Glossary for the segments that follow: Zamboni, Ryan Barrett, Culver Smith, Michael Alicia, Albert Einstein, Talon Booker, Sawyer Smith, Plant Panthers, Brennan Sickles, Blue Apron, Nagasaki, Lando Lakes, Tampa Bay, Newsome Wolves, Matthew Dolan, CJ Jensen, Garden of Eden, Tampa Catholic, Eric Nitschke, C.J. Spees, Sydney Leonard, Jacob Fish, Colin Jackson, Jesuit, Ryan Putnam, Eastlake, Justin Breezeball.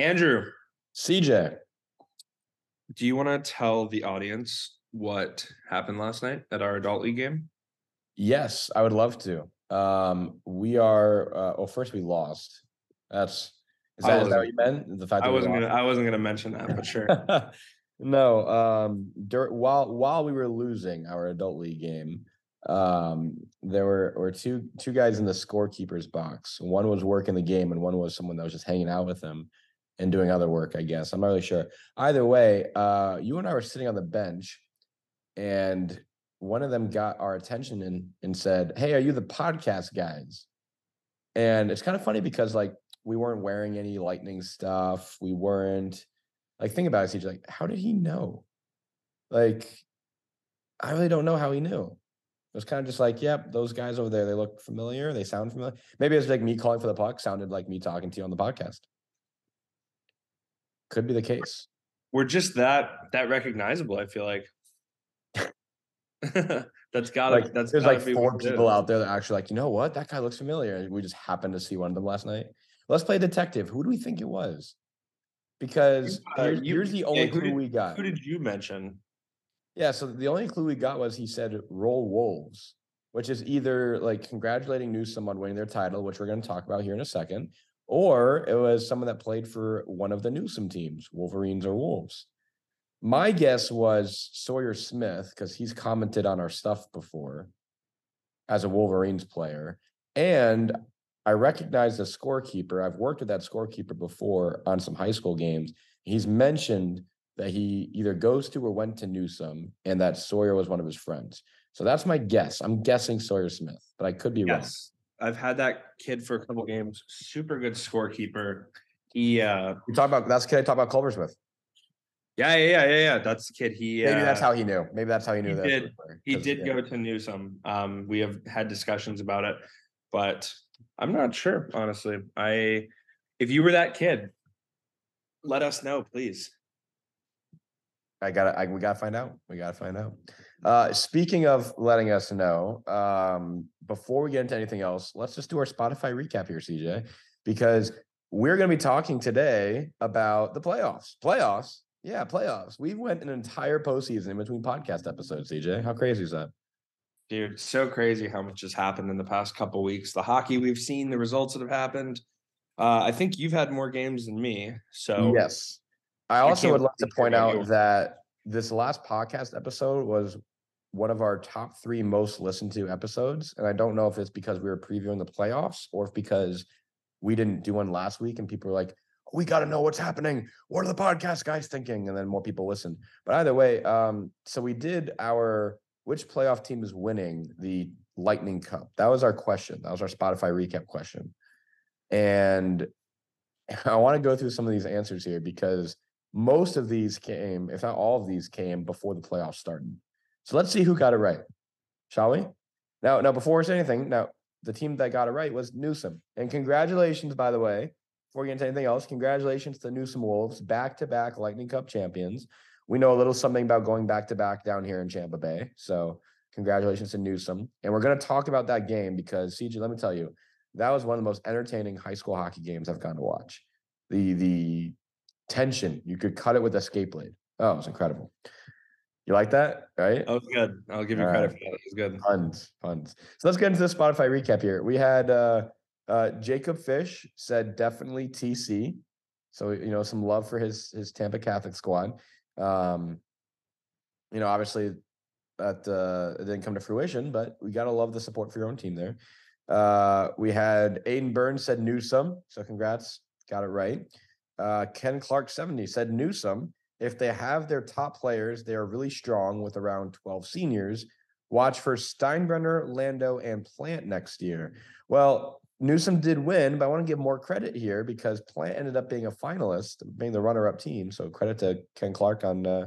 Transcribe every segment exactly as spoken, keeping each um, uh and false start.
Andrew, C J, do you want to tell the audience what happened last night at our adult league game? Yes, I would love to. Um, we are. Uh, well, first we lost. That's is that, is that what you meant? The fact that I wasn't. Gonna, I wasn't going to mention that, but sure. No. Um, dur- while while we were losing our adult league game, um, there were were two two guys in the scorekeeper's box. One was working the game, and one was someone that was just hanging out with them and doing other work. I guess I'm not really sure. Either way, uh, you and I were sitting on the bench, and one of them got our attention and, and said, "Hey, are you the podcast guys?" And it's kind of funny because, like, we weren't wearing any Lightning stuff. We weren't, like, think about it, C J, like, how did he know? Like, I really don't know how he knew. It was kind of just like, yep, yeah, those guys over there, they look familiar. They sound familiar. Maybe it's like me calling for the puck sounded like me talking to you on the podcast. Could be the case. We're just that, that recognizable, I feel like. that's gotta like, that's there's gotta like four people out there that are actually like, you know what, that guy looks familiar. We just happened to see one of them last night. Let's play detective. Who do we think it was? Because uh, here's, you, here's the only yeah, clue did, we got. Who did you mention? Yeah, so the only clue we got was he said roll Wolves, which is either like congratulating Newsome on winning their title, which we're going to talk about here in a second, or it was someone that played for one of the Newsome teams, Wolverines or Wolves. My guess was Sawyer Smith, because he's commented on our stuff before as a Wolverines player. And I recognize the scorekeeper. I've worked with that scorekeeper before on some high school games. He's mentioned that he either goes to or went to Newsome and that Sawyer was one of his friends. So that's my guess. I'm guessing Sawyer Smith, but I could be yes. wrong. I've had that kid for a couple games. Super good scorekeeper. He, uh, you talk about that's the kid I talk about Culver Smith. Yeah, yeah, yeah, yeah. That's the kid. He maybe uh, that's how he knew. Maybe that's how he knew. He that did. He did yeah. go to Newsome. Um, we have had discussions about it, but I'm not sure, honestly. I, if you were that kid, let us know, please. I gotta. I, we gotta find out. We gotta find out. Uh, speaking of letting us know, um, before we get into anything else, let's just do our Spotify recap here, C J, because we're gonna be talking today about the playoffs. Playoffs. Yeah, playoffs. We went an entire postseason in between podcast episodes, C J. How crazy is that? Dude, so crazy how much has happened in the past couple weeks. The hockey we've seen, the results that have happened. Uh, I think you've had more games than me. So yes. I also I would like to point out you. that this last podcast episode was one of our top three most listened to episodes. And I don't know if it's because we were previewing the playoffs or if because we didn't do one last week and people were like, we got to know what's happening. What are the podcast guys thinking? And then more people listen. But either way, um, so we did our which playoff team is winning the Lightning Cup. That was our question. That was our Spotify recap question. And I want to go through some of these answers here because most of these came, if not all of these came before the playoffs started. So let's see who got it right, shall we? Now, now before we say anything, now the team that got it right was Newsome. And congratulations, by the way. Before we get into anything else, congratulations to Newsome Wolves, back-to-back Lightning Cup champions. We know a little something about going back-to-back down here in Tampa Bay, so congratulations to Newsome. And we're going to talk about that game because, C J, let me tell you, that was one of the most entertaining high school hockey games I've gotten to watch. The the tension, you could cut it with a skate blade. Oh, it was incredible. You like that, right? Oh, good. I'll give you All credit right. for that. It was good. Puns, puns. So let's get into the Spotify recap here. We had... uh Uh, Jacob Fish said definitely T C. So, you know, some love for his his Tampa Catholic squad. Um, you know, obviously that uh, it didn't come to fruition, but we got to love the support for your own team there. Uh, we had Aiden Burns said Newsome. So congrats. Got it right. Uh, Ken Clark seventy said Newsome. If they have their top players, they are really strong with around twelve seniors. Watch for Steinbrenner, Lando, and Plant next year. Well, Newsome did win, but I want to give more credit here because Plant ended up being a finalist, being the runner-up team. So credit to Ken Clark on, uh,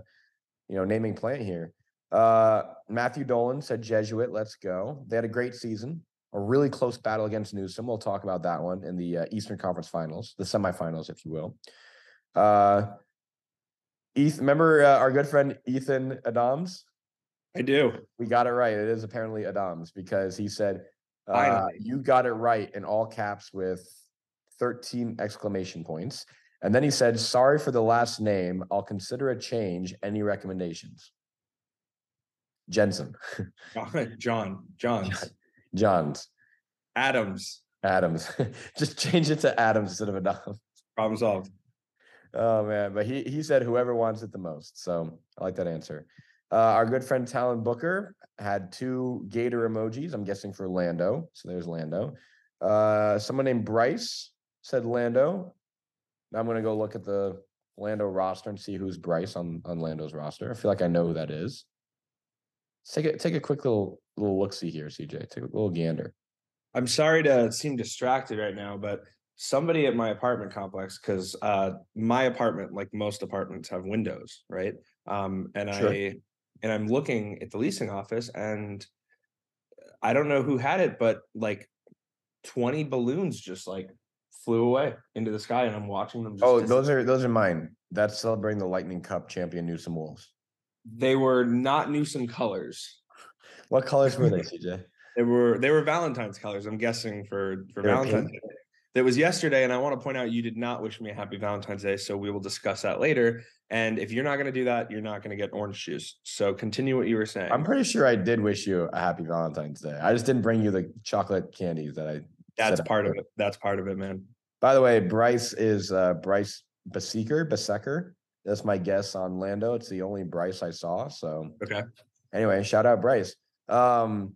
you know, naming Plant here. Uh, Matthew Dolan said Jesuit, let's go. They had a great season, a really close battle against Newsome. We'll talk about that one in the uh, Eastern Conference Finals, the semifinals, if you will. Uh, Eth, remember uh, our good friend Ethan Adams? I do. We got it right. It is apparently Adams because he said, Uh, you got it right in all caps with thirteen exclamation points. And then he said, sorry for the last name. I'll consider a change. Any recommendations? Jensen. John, John, Johns. Johns. Adams. Adams. Just change it to Adams instead of Adams. Problem solved. Oh, man. But he he said whoever wants it the most. So I like that answer. Uh, our good friend Talon Booker had two gator emojis, I'm guessing for Lando. So there's Lando. Uh, someone named Bryce said Lando. Now I'm going to go look at the Lando roster and see who's Bryce on, on Lando's roster. I feel like I know who that is. Let's take a, take a quick little little look-see here, C J. Take a little gander. I'm sorry to seem distracted right now, but somebody at my apartment complex, because uh, my apartment, like most apartments, have windows, right? Um, and sure. I and I'm looking at the leasing office, and I don't know who had it, but like twenty balloons just like flew away into the sky, and I'm watching them. Just oh, disappear. those are those are mine. That's celebrating the Lightning Cup champion Newsome Wolves. They were not Newsome colors. What colors were they, C J? They were they were Valentine's colors. I'm guessing for for They're Valentine's Day. That was yesterday, and I want to point out you did not wish me a happy Valentine's Day, so we will discuss that later. And if you're not going to do that, you're not going to get orange juice. So continue what you were saying. I'm pretty sure I did wish you a happy Valentine's Day. I just didn't bring you the chocolate candies that I. That's part of it. That's part of it, man. By the way, Bryce is uh, Bryce Besecker. Besecker. That's my guess on Lando. It's the only Bryce I saw. So okay. Anyway, shout out Bryce. Um,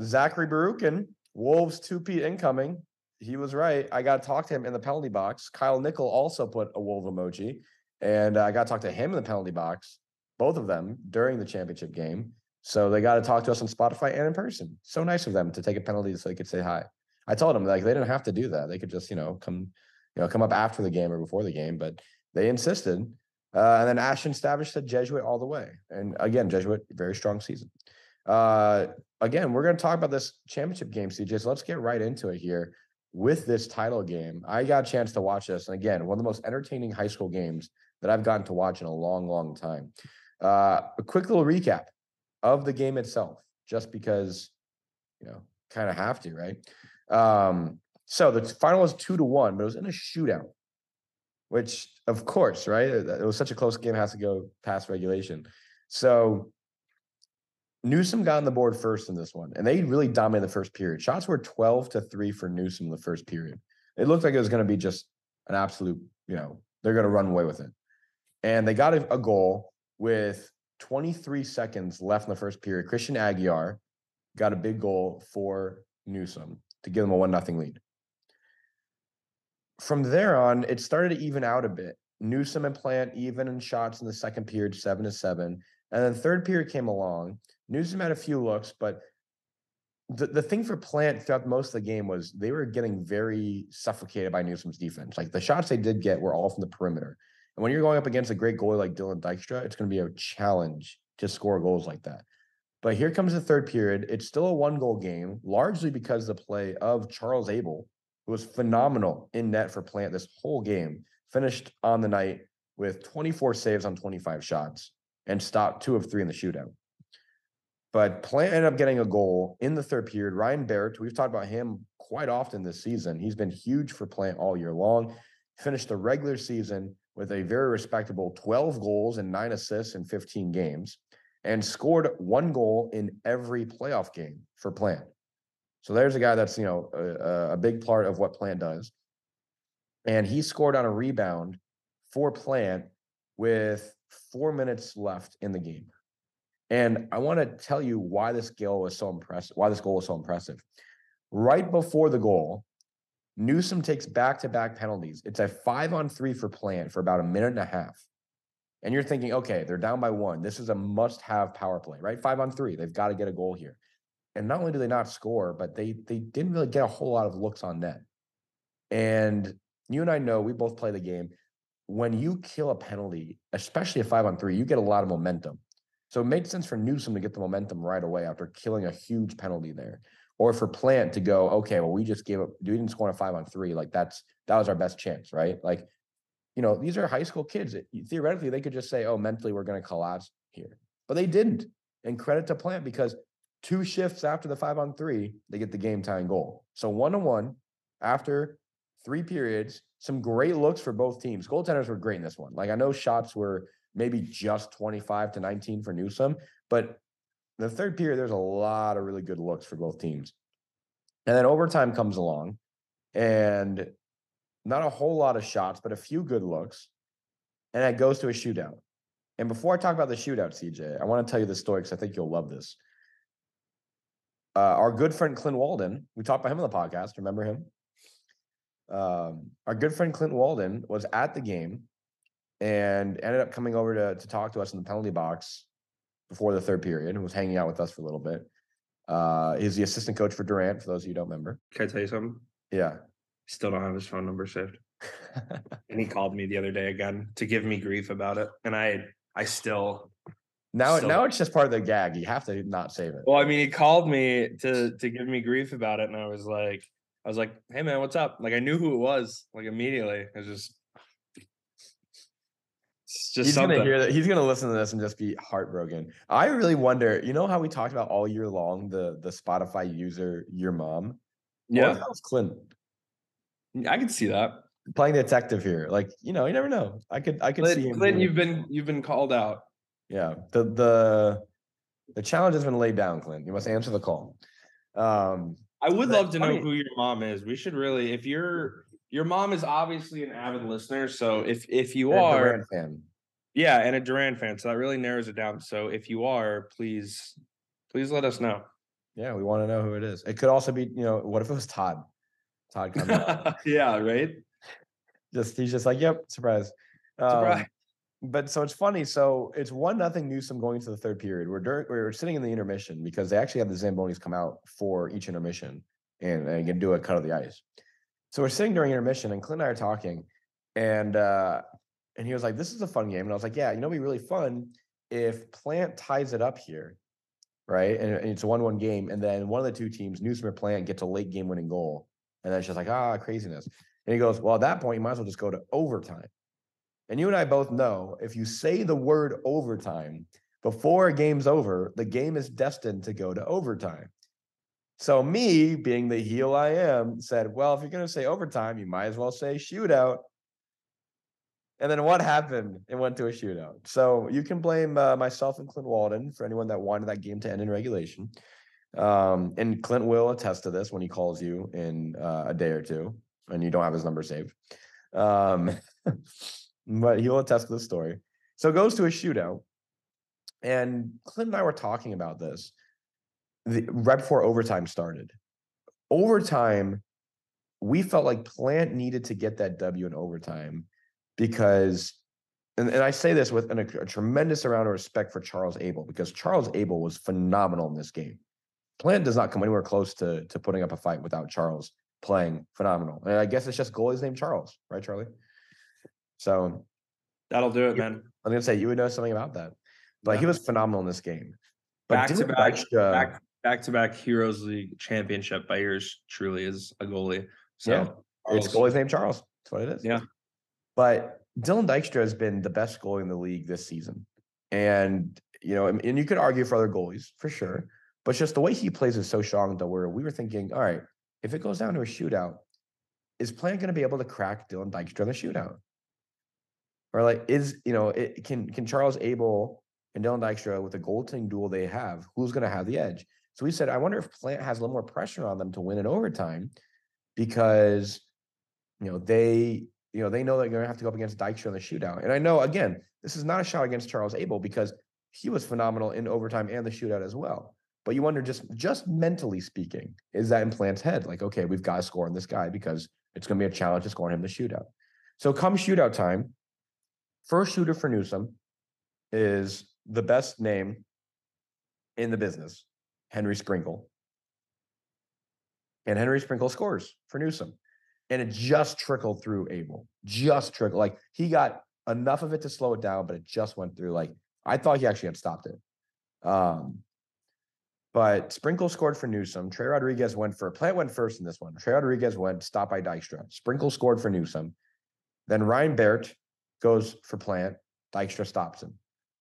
Zachary Baruchin, Wolves two P incoming. He was right. I got to talk to him in the penalty box. Kyle Nickel also put a wolf emoji, and I got to talk to him in the penalty box. Both of them during the championship game. So they got to talk to us on Spotify and in person. So nice of them to take a penalty so they could say hi. I told them like they didn't have to do that. They could just, you know, come, you know, come up after the game or before the game, but they insisted. Uh, and then Ashton Stavish said Jesuit all the way. And again, Jesuit, very strong season. Uh, again, we're going to talk about this championship game, C J. So let's get right into it here with this title game. I got a chance to watch this. And again, one of the most entertaining high school games that I've gotten to watch in a long, long time. Uh, a quick little recap of the game itself, just because, you know, kind of have to, right? Um, so the final was two to one, but it was in a shootout, which of course, right? It was such a close game, it has to go past regulation. So Newsome got on the board first in this one, and they really dominated the first period. Shots were twelve to three for Newsome in the first period. It looked like it was going to be just an absolute, you know, they're going to run away with it. And they got a, a goal with twenty-three seconds left in the first period. Christian Aguiar got a big goal for Newsome to give them a one nothing lead. From there on, it started to even out a bit. Newsome and Plant even in shots in the second period, seven to seven. And then third period came along. Newsome had a few looks, but the, the thing for Plant throughout most of the game was they were getting very suffocated by Newsome's defense. Like the shots they did get were all from the perimeter. And when you're going up against a great goalie like Dylan Dykstra, it's going to be a challenge to score goals like that. But here comes the third period. It's still a one-goal game, largely because of the play of Charles Abel, who was phenomenal in net for Plant this whole game, finished on the night with twenty-four saves on twenty-five shots and stopped two of three in the shootout. But Plant ended up getting a goal in the third period. Ryan Barrett, we've talked about him quite often this season. He's been huge for Plant all year long. Finished the regular season with a very respectable twelve goals and nine assists in fifteen games, and scored one goal in every playoff game for Plant. So there's a guy that's, you know, a, a big part of what Plant does. And he scored on a rebound for Plant with four minutes left in the game. And I want to tell you why this goal was so impressive, why this goal was so impressive. Right before the goal, Newsome takes back-to-back penalties. It's a five-on-three for Plant for about a minute and a half. And you're thinking, okay, they're down by one. This is a must-have power play, right? Five on three. They've got to get a goal here. And not only do they not score, but they they didn't really get a whole lot of looks on net. And you and I know, we both play the game. When you kill a penalty, especially a five on three, you get a lot of momentum. So it made sense for Newsome to get the momentum right away after killing a huge penalty there. Or for Plant to go, okay, well, we just gave up. We didn't score on a five on three. Like, that's that was our best chance, right? Like, you know, these are high school kids. Theoretically, they could just say, oh, mentally, we're going to collapse here. But they didn't. And credit to Plant, because two shifts after the five on three, they get the game-tying goal. So one-on-one after three periods, some great looks for both teams. Goaltenders were great in this one. Like, I know shots were maybe just twenty-five to nineteen for Newsome, but the third period, there's a lot of really good looks for both teams. And then overtime comes along, and not a whole lot of shots, but a few good looks. And it goes to a shootout. And before I talk about the shootout, C J, I want to tell you this story because I think you'll love this. Uh, our good friend Clint Walden, we talked about him on the podcast. Remember him? Um, our good friend Clint Walden was at the game and ended up coming over to, to talk to us in the penalty box before the third period, and was hanging out with us for a little bit. Uh, he's the assistant coach for Durant, for those of you who don't remember. Can I tell you something? Yeah. Still don't have his phone number saved. And he called me the other day again to give me grief about it. And I I still... Now, still, now it's just part of the gag. You have to not save it. Well, I mean, he called me to to give me grief about it, and I was like, I was like, hey, man, what's up? Like, I knew who it was, like, immediately. I was just... It's just he's something. Gonna hear that. He's gonna listen to this and just be heartbroken. I really wonder. You know how we talked about all year long the the Spotify user, your mom. Yeah, well, that was Clint. I could see that playing detective here. Like, you know, you never know. I could I could Clint, see him. Clint, you've been you've been called out. Yeah, the the the challenge has been laid down, Clint. You must answer the call. Um, I would love to know I mean, who your mom is. We should really, if you're. Your mom is obviously an avid listener, so if if you and are, a Durant fan. Yeah, and a Durant fan, so that really narrows it down. So if you are, please, please let us know. Yeah, we want to know who it is. It could also be, you know, what if it was Todd? Todd coming up. Yeah, right. Just he's just like, yep, surprise. Um, surprise. But so it's funny. So it's one nothing Newsome going into the third period. We're dur- we're sitting in the intermission because they actually have the Zambonis come out for each intermission and and can do a cut of the ice. So we're sitting during intermission, and Clint and I are talking, and uh, and he was like, this is a fun game. And I was like, yeah, you know, it'd be really fun if Plant ties it up here, right? And, and it's a one-one game, and then one of the two teams, Newsome or Plant, gets a late-game-winning goal. And then she's like, ah, craziness. And he goes, well, at that point, you might as well just go to overtime. And you and I both know if you say the word overtime before a game's over, the game is destined to go to overtime. So me, being the heel I am, said, well, if you're going to say overtime, you might as well say shootout. And then what happened? It went to a shootout. So you can blame uh, myself and Clint Walden for anyone that wanted that game to end in regulation. Um, and Clint will attest to this when he calls you in uh, a day or two, and you don't have his number saved. Um, but he'll attest to the story. So it goes to a shootout. And Clint and I were talking about this. The, right before overtime started. Overtime, we felt like Plant needed to get that W in overtime because, and, and I say this with an, a, a tremendous amount of respect for Charles Abel, because Charles Abel was phenomenal in this game. Plant does not come anywhere close to, to putting up a fight without Charles playing phenomenal. And I guess it's just goalie's named Charles, right, Charlie? So that'll do it, you, man. I'm going to say you would know something about that. But yeah. He was phenomenal in this game. But back to back, Dykstra, back Back-to-back Heroes League championship by yours truly is a goalie. So yeah, Charles. It's goalie's named Charles. That's what it is. Yeah. But Dylan Dykstra has been the best goalie in the league this season. And, you know, and you could argue for other goalies for sure. But just the way he plays is so strong that where we were thinking, all right, if it goes down to a shootout, is Plant going to be able to crack Dylan Dykstra in the shootout? Or like, is, you know, it, can can Charles Abel and Dylan Dykstra with the goaltending duel they have, who's going to have the edge? So we said, I wonder if Plant has a little more pressure on them to win in overtime because, you know, they, you know, they know they're going to have to go up against Dykstra in the shootout. And I know, again, this is not a shot against Charles Abel because he was phenomenal in overtime and the shootout as well. But you wonder, just, just mentally speaking, is that in Plant's head? Like, okay, we've got to score on this guy because it's going to be a challenge to score on him in the shootout. So come shootout time, first shooter for Newsome is the best name in the business, Henry Sprinkle. And Henry Sprinkle scores for Newsome. And it just trickled through Abel. Just trickled. Like, he got enough of it to slow it down, but it just went through. Like, I thought he actually had stopped it. Um, but Sprinkle scored for Newsome. Trey Rodriguez went for, Plant went first in this one. Trey Rodriguez went, stopped by Dykstra. Sprinkle scored for Newsome. Then Ryan Barrett goes for Plant. Dykstra stops him.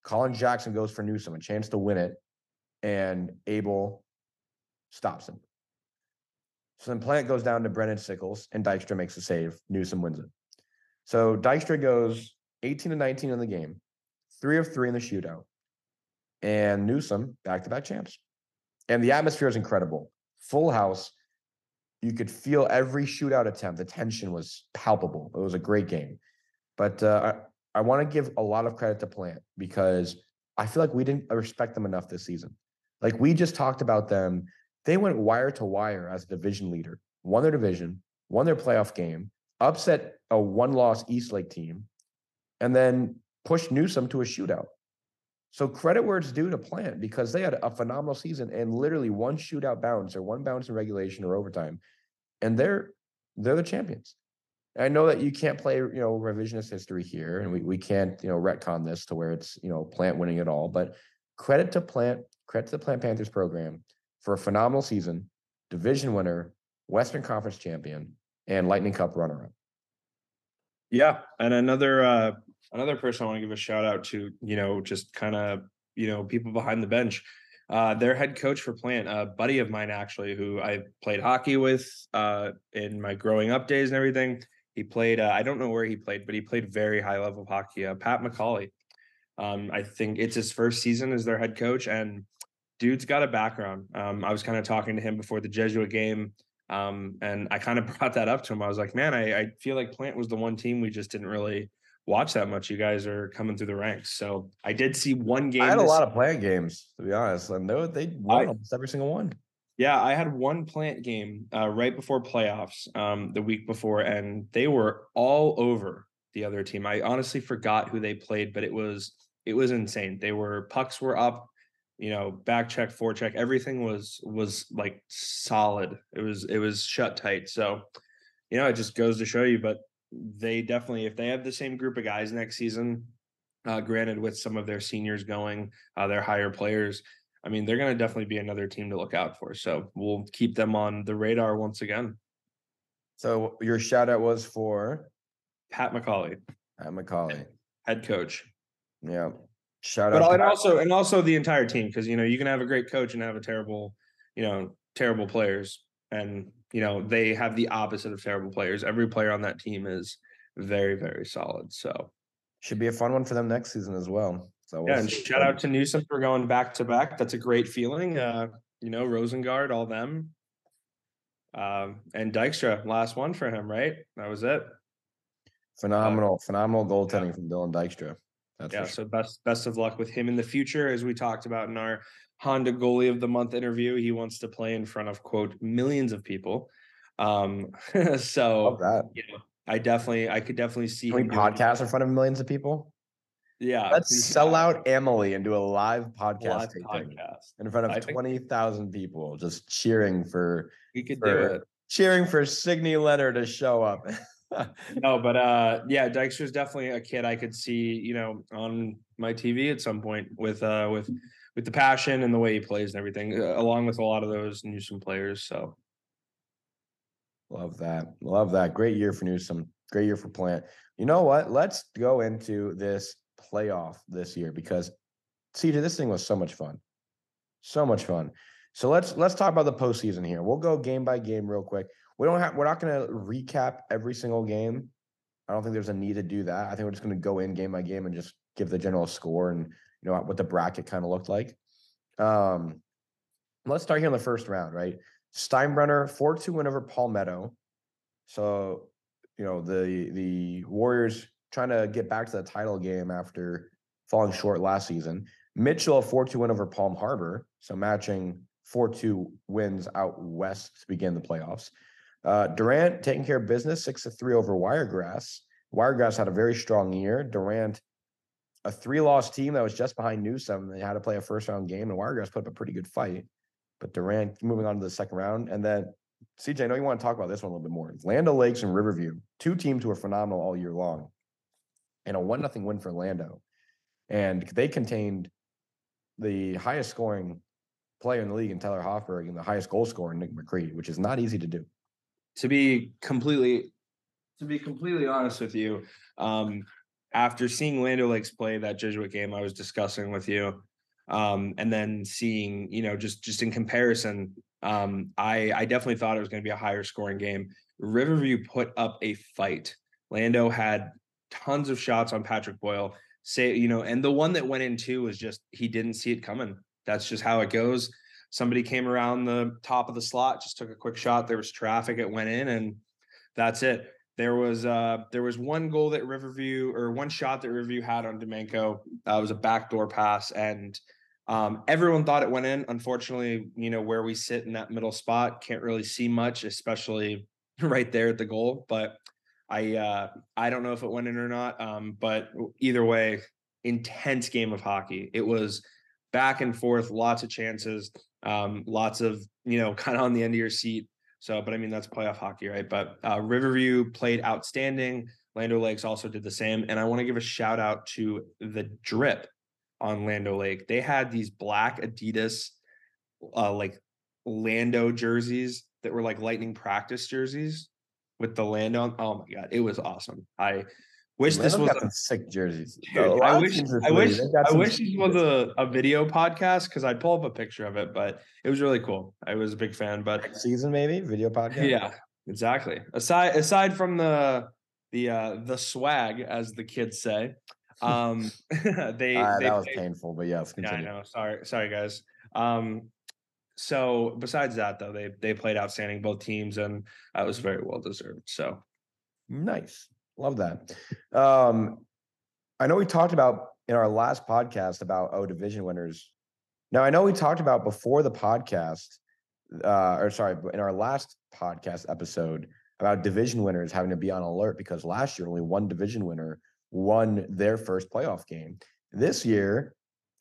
Colin Jackson goes for Newsome, a chance to win it. And Abel stops him. So then Plant goes down to Brennan Sickles, and Dykstra makes a save. Newsome wins it. So Dykstra goes eighteen to nineteen in the game, three of three in the shootout, and Newsome back-to-back champs. And the atmosphere is incredible. Full house. You could feel every shootout attempt. The tension was palpable. It was a great game. But uh, I, I want to give a lot of credit to Plant because I feel like we didn't respect them enough this season. Like we just talked about them. They went wire to wire as a division leader, won their division, won their playoff game, upset a one-loss Eastlake team, and then pushed Newsome to a shootout. So credit where it's due to Plant because they had a phenomenal season and literally one shootout bounce or one bounce in regulation or overtime, and they're they're the champions. And I know that you can't play, you know, revisionist history here, and we we can't, you know, retcon this to where it's, you know, Plant winning it all. But credit to Plant, credit to the Plant Panthers program for a phenomenal season, division winner, Western Conference champion, and Lightning Cup runner-up. Yeah, and another. Uh... Another person I want to give a shout out to, you know, just kind of, you know, people behind the bench, uh, their head coach for Plant, a buddy of mine, actually, who I played hockey with uh, in my growing up days and everything. He played, uh, I don't know where he played, but he played very high level hockey, uh, Pat McCauley. Um, I think it's his first season as their head coach, and dude's got a background. Um, I was kind of talking to him before the Jesuit game. Um, and I kind of brought that up to him. I was like, man, I, I feel like Plant was the one team we just didn't really watch that much. You guys are coming through the ranks. So I did see one game. I had a lot of Plant games, to be honest. I know they won I, almost every single one. Yeah, I had one Plant game uh, right before playoffs um, the week before, and they were all over the other team. I honestly forgot who they played, but it was it was insane. They were pucks were up, you know, back check, forecheck, everything was was like solid. It was it was shut tight. So, you know, it just goes to show you, but they definitely, if they have the same group of guys next season, uh, granted with some of their seniors going, uh, their higher players, I mean, they're going to definitely be another team to look out for. So we'll keep them on the radar once again. So your shout out was for Pat McCauley. Pat McCauley, head coach. Yeah. Shout out. But and also, and also the entire team, because, you know, you can have a great coach and have a terrible, you know, terrible players. And, you know, they have the opposite of terrible players. Every player on that team is very, very solid. So should be a fun one for them next season as well. So we'll yeah, and see. Shout out to Newsome for going back to back. That's a great feeling. Uh, you know, Rosengard, all them. Um, and Dykstra, last one for him, right? That was it. Phenomenal, uh, phenomenal goaltending yeah. from Dylan Dykstra. That's yeah, sure. So best best of luck with him in the future. As we talked about in our Honda Goalie of the Month interview, he wants to play in front of, quote, millions of people. Um, so you know, I definitely, I could definitely see doing podcasts in front of millions of people. Yeah. Let's sell out Emily and do a live podcast, live podcast. in front of twenty thousand people just cheering for, we could for, do it. cheering for Sydney Leonard to show up. No, but uh, yeah, Dykstra's definitely a kid I could see, you know, on my T V at some point with uh, with with the passion and the way he plays and everything, along with a lot of those Newsome players. So, love that, love that. Great year for Newsome. Great year for Plant. You know what? Let's go into this playoff this year because, C J, this thing was so much fun, so much fun. So let's let's talk about the postseason here. We'll go game by game real quick. We don't have, we're not going to recap every single game. I don't think there's a need to do that. I think we're just going to go in game by game and just give the general score and, you know, what the bracket kind of looked like. Um, let's start here in the first round, right? Steinbrenner, four two win over Palmetto. So, you know, the the Warriors trying to get back to the title game after falling short last season. Mitchell, four two win over Palm Harbor. So matching four two wins out west to begin the playoffs. Uh, Durant taking care of business, six to three over Wiregrass. Wiregrass had a very strong year. Durant, a three-loss team that was just behind Newsome. They had to play a first-round game, and Wiregrass put up a pretty good fight. But Durant moving on to the second round. And then, C J, I know you want to talk about this one a little bit more. Lando Lakes and Riverview, two teams who are phenomenal all year long, and a one nothing win for Lando. And they contained the highest-scoring player in the league in Tyler Hoffberg and the highest goal scorer in Nick McCree, which is not easy to do. To be completely, to be completely honest with you, um, after seeing Lando Lakes play that Jesuit game I was discussing with you, um, and then seeing, you know, just just in comparison, um, I I definitely thought it was going to be a higher scoring game. Riverview put up a fight. Lando had tons of shots on Patrick Boyle. Say, you know, and the one that went in too was just, he didn't see it coming. That's just how it goes. Somebody came around the top of the slot, just took a quick shot. There was traffic. It went in, and that's it. There was uh, there was one goal that Riverview, or one shot that Riverview had on Domenko. Uh, it was a backdoor pass, and um, everyone thought it went in. Unfortunately, you know, where we sit in that middle spot, can't really see much, especially right there at the goal. But I uh, I don't know if it went in or not. Um, but either way, intense game of hockey. It was back and forth, lots of chances, um, lots of, you know, kind of on the end of your seat. So, but I mean, that's playoff hockey, right? But uh, Riverview played outstanding. Lando Lakes also did the same. And I want to give a shout out to the drip on Lando Lake. They had these black Adidas, uh, like Lando jerseys that were like Lightning practice jerseys with the Lando on. Oh my God, it was awesome. I wish Lando this was got a, sick jerseys. Dude, a I wish, I wish, I wish this was a, a video podcast, because I'd pull up a picture of it, but it was really cool. I was a big fan. But next season, maybe video podcast. Yeah, exactly. Aside aside from the the uh, the swag, as the kids say, um, they, uh, they that they, was they, painful. But yes, continue. Yeah, I know. Sorry, sorry guys. Um, so besides that, though, they they played outstanding, both teams, and that was very well deserved. So nice. Love that. Um, I know we talked about in our last podcast about, oh, division winners. Now, I know we talked about before the podcast, uh, or sorry, in our last podcast episode about division winners having to be on alert, because last year only one division winner won their first playoff game. This year,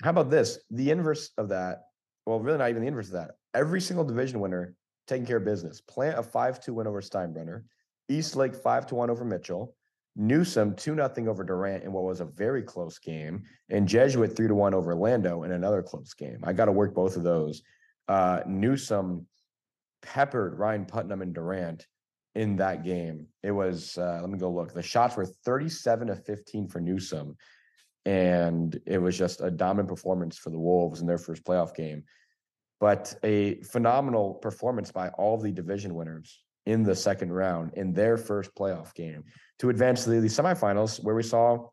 how about this? The inverse of that, well, really not even the inverse of that. Every single division winner taking care of business. Plant a five two win over Steinbrenner. Eastlake five to one over Mitchell. Newsome two nothing over Durant in what was a very close game, and Jesuit three to one over Lando in another close game. I got to work both of those. Uh, Newsome peppered Ryan Putnam and Durant in that game. It was, uh, let me go look. The shots were thirty-seven to fifteen for Newsome, and it was just a dominant performance for the Wolves in their first playoff game. But a phenomenal performance by all the division winners in the second round in their first playoff game to advance to the, the semifinals, where we saw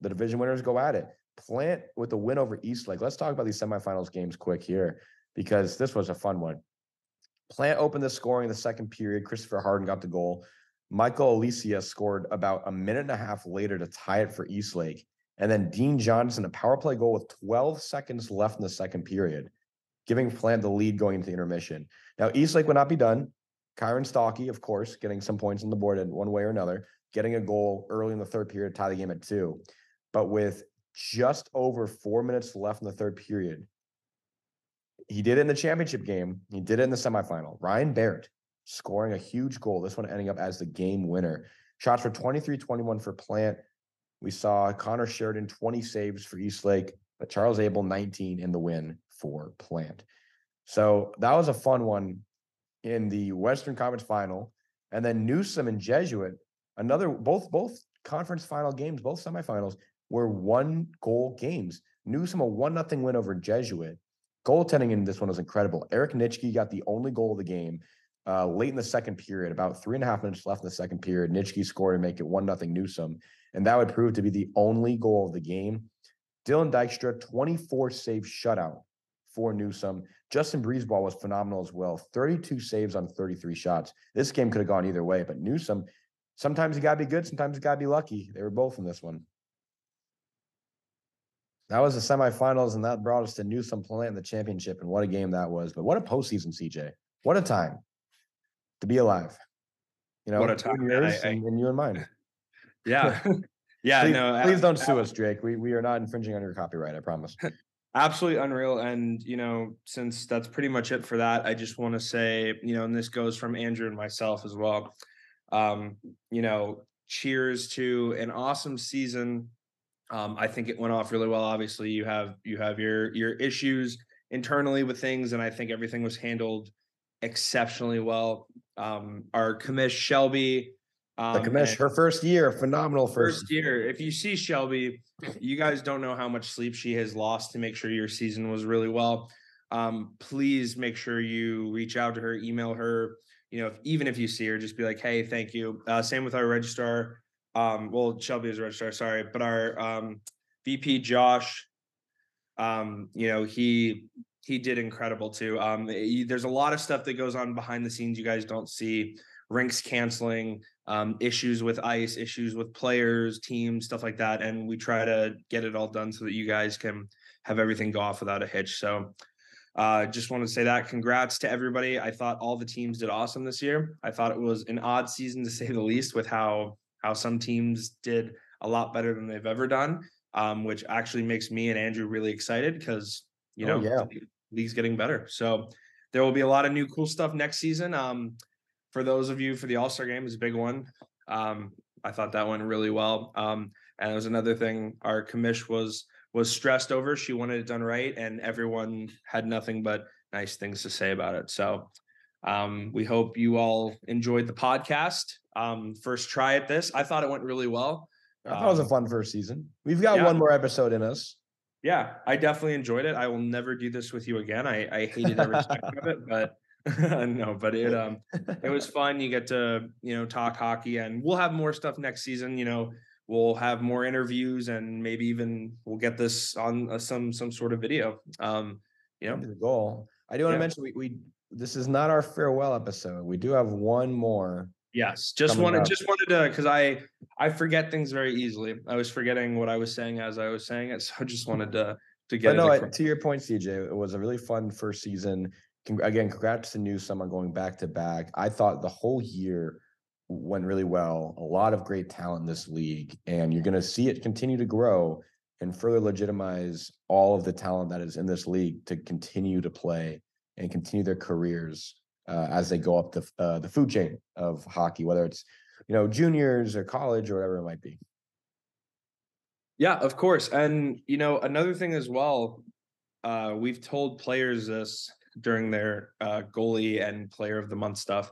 the division winners go at it. Plant with a win over Eastlake. Let's talk about these semifinals games quick here, because this was a fun one. Plant opened the scoring in the second period. Christopher Harden got the goal. Michael Alicia scored about a minute and a half later to tie it for Eastlake. And then Dean Johnson, a power play goal with twelve seconds left in the second period, giving Plant the lead going into intermission. Now, Eastlake would not be done. Kyron Stalky, of course, getting some points on the board in one way or another, getting a goal early in the third period to tie the game at two. But with just over four minutes left in the third period, he did it in the championship game. He did it in the semifinal. Ryan Barrett scoring a huge goal, this one ending up as the game winner. Shots were twenty-three twenty-one for Plant. We saw Connor Sheridan, twenty saves for Eastlake, but Charles Abel, nineteen in the win for Plant. So that was a fun one in the Western Conference Final. And then Newsome and Jesuit, another, both both conference final games, both semifinals, were one-goal games. Newsome a one nothing win over Jesuit. Goaltending in this one was incredible. Eric Nitschke got the only goal of the game uh, late in the second period, about three and a half minutes left in the second period. Nitschke scored to make it one nothing Newsome, and that would prove to be the only goal of the game. Dylan Dykstra, twenty-four save shutout for Newsome. Justin Breezeball was phenomenal as well. thirty-two saves on thirty-three shots. This game could have gone either way, but Newsome, sometimes you got to be good, sometimes you got to be lucky. They were both in this one. That was the semifinals, and that brought us to Newsome Plant in the championship, and what a game that was. But what a postseason, C J. What a time to be alive. You know, what a time. Yours I, I, and, and you and mine. Yeah. Yeah. Please, no, please don't I, sue I, us, Drake. We, we are not infringing on your copyright, I promise. Absolutely unreal. And, you know, since that's pretty much it for that, I just want to say, you know, and this goes from Andrew and myself as well, um, you know, cheers to an awesome season. Um, I think it went off really well. Obviously, you have you have your your issues internally with things, and I think everything was handled exceptionally well. Um, our commish, Shelby. Um, the commish, her first year, phenomenal first, first year. If you see Shelby, you guys don't know how much sleep she has lost to make sure your season was really well. Um, please make sure you reach out to her, email her. You know, if, even if you see her, just be like, hey, thank you. Uh, same with our registrar. Um, well, Shelby is a registrar, sorry, but our um, V P Josh, um, you know, he he did incredible too. Um, there's a lot of stuff that goes on behind the scenes you guys don't see. Rinks canceling, um, issues with ice, issues with players, teams, stuff like that. And we try to get it all done so that you guys can have everything go off without a hitch. So I uh, just want to say that congrats to everybody. I thought all the teams did awesome this year. I thought it was an odd season, to say the least, with how, how some teams did a lot better than they've ever done, um, which actually makes me and Andrew really excited because, you know, oh, yeah. the league's getting better. So there will be a lot of new cool stuff next season. Um, For those of you, for the All-Star game is a big one. Um, I thought that went really well. Um, and it was another thing our commish was was stressed over. She wanted it done right, and everyone had nothing but nice things to say about it. So um, we hope you all enjoyed the podcast. Um, first try at this. I thought it went really well. I thought um, it was a fun first season. We've got yeah. one more episode in us. Yeah, I definitely enjoyed it. I will never do this with you again. I, I hated every second of it, but... no, but it um it was fun. You get to, you know, talk hockey, and we'll have more stuff next season. You know, we'll have more interviews, and maybe even we'll get this on uh, some some sort of video. Um, you know, the goal. I do want yeah. to mention we we this is not our farewell episode. We do have one more. Yes, just wanted up. just wanted to because I I forget things very easily. I was forgetting what I was saying as I was saying it, so I just wanted to to get. But no, it to your point, C J, it was a really fun first season. Again, congrats to Newsome on going back to back. I thought the whole year went really well. A lot of great talent in this league, and you're going to see it continue to grow and further legitimize all of the talent that is in this league to continue to play and continue their careers uh, as they go up the uh, the food chain of hockey, whether it's, you know, juniors or college or whatever it might be. Yeah, of course. And, you know, another thing as well, uh, we've told players this during their uh, goalie and player of the month stuff.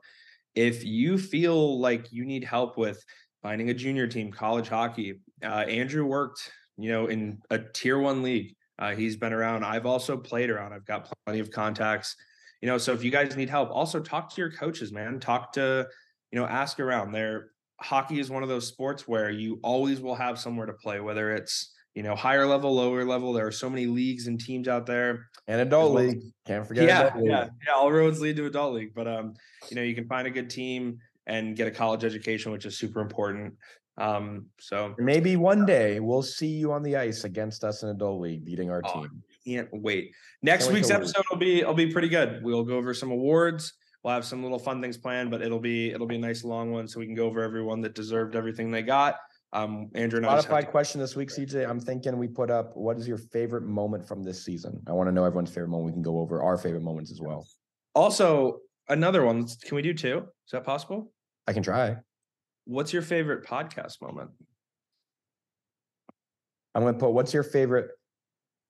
If you feel like you need help with finding a junior team, college hockey, uh, Andrew worked, you know, in a tier one league. Uh, he's been around. I've also played around. I've got plenty of contacts, you know, so if you guys need help, also talk to your coaches, man, talk to, you know, ask around there. Hockey is one of those sports where you always will have somewhere to play, whether it's, you know, higher level, lower level. There are so many leagues and teams out there. And adult well. league. Can't forget. Yeah, adult yeah, league. yeah. All roads lead to adult league. But, um, you know, you can find a good team and get a college education, which is super important. Um, so maybe one day we'll see you on the ice against us in adult league, beating our oh, team. Can't wait. Next can't week's wait episode will be, will be pretty good. We'll go over some awards. We'll have some little fun things planned, but it'll be, it'll be a nice long one. So we can go over everyone that deserved everything they got. Um, Andrew, modified question this week, C J. I'm thinking we put up, what is your favorite moment from this season? I want to know everyone's favorite moment. We can go over our favorite moments as well. Also, another one. Can we do two? Is that possible? I can try. What's your favorite podcast moment? I'm going to put, what's your favorite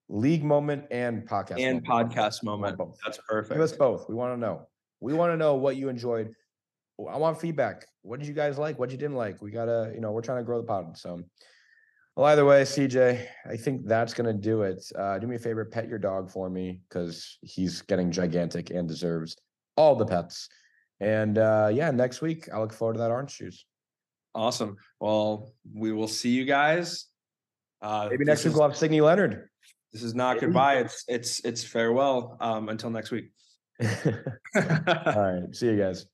league moment and podcast and moment? podcast moment. Both. That's perfect. Give us both. We want to know. We want to know what you enjoyed. I want feedback. What did you guys like? What you didn't like? We got to, you know, we're trying to grow the pod. So, well, either way, C J, I think that's going to do it. Uh, do me a favor, pet your dog for me because he's getting gigantic and deserves all the pets. And uh, yeah, next week, I look forward to that orange juice. Awesome. Well, we will see you guys. Uh, Maybe next week we'll have Sydney Leonard. This is not Maybe. goodbye. It's, it's, it's farewell um, until next week. All right. See you guys.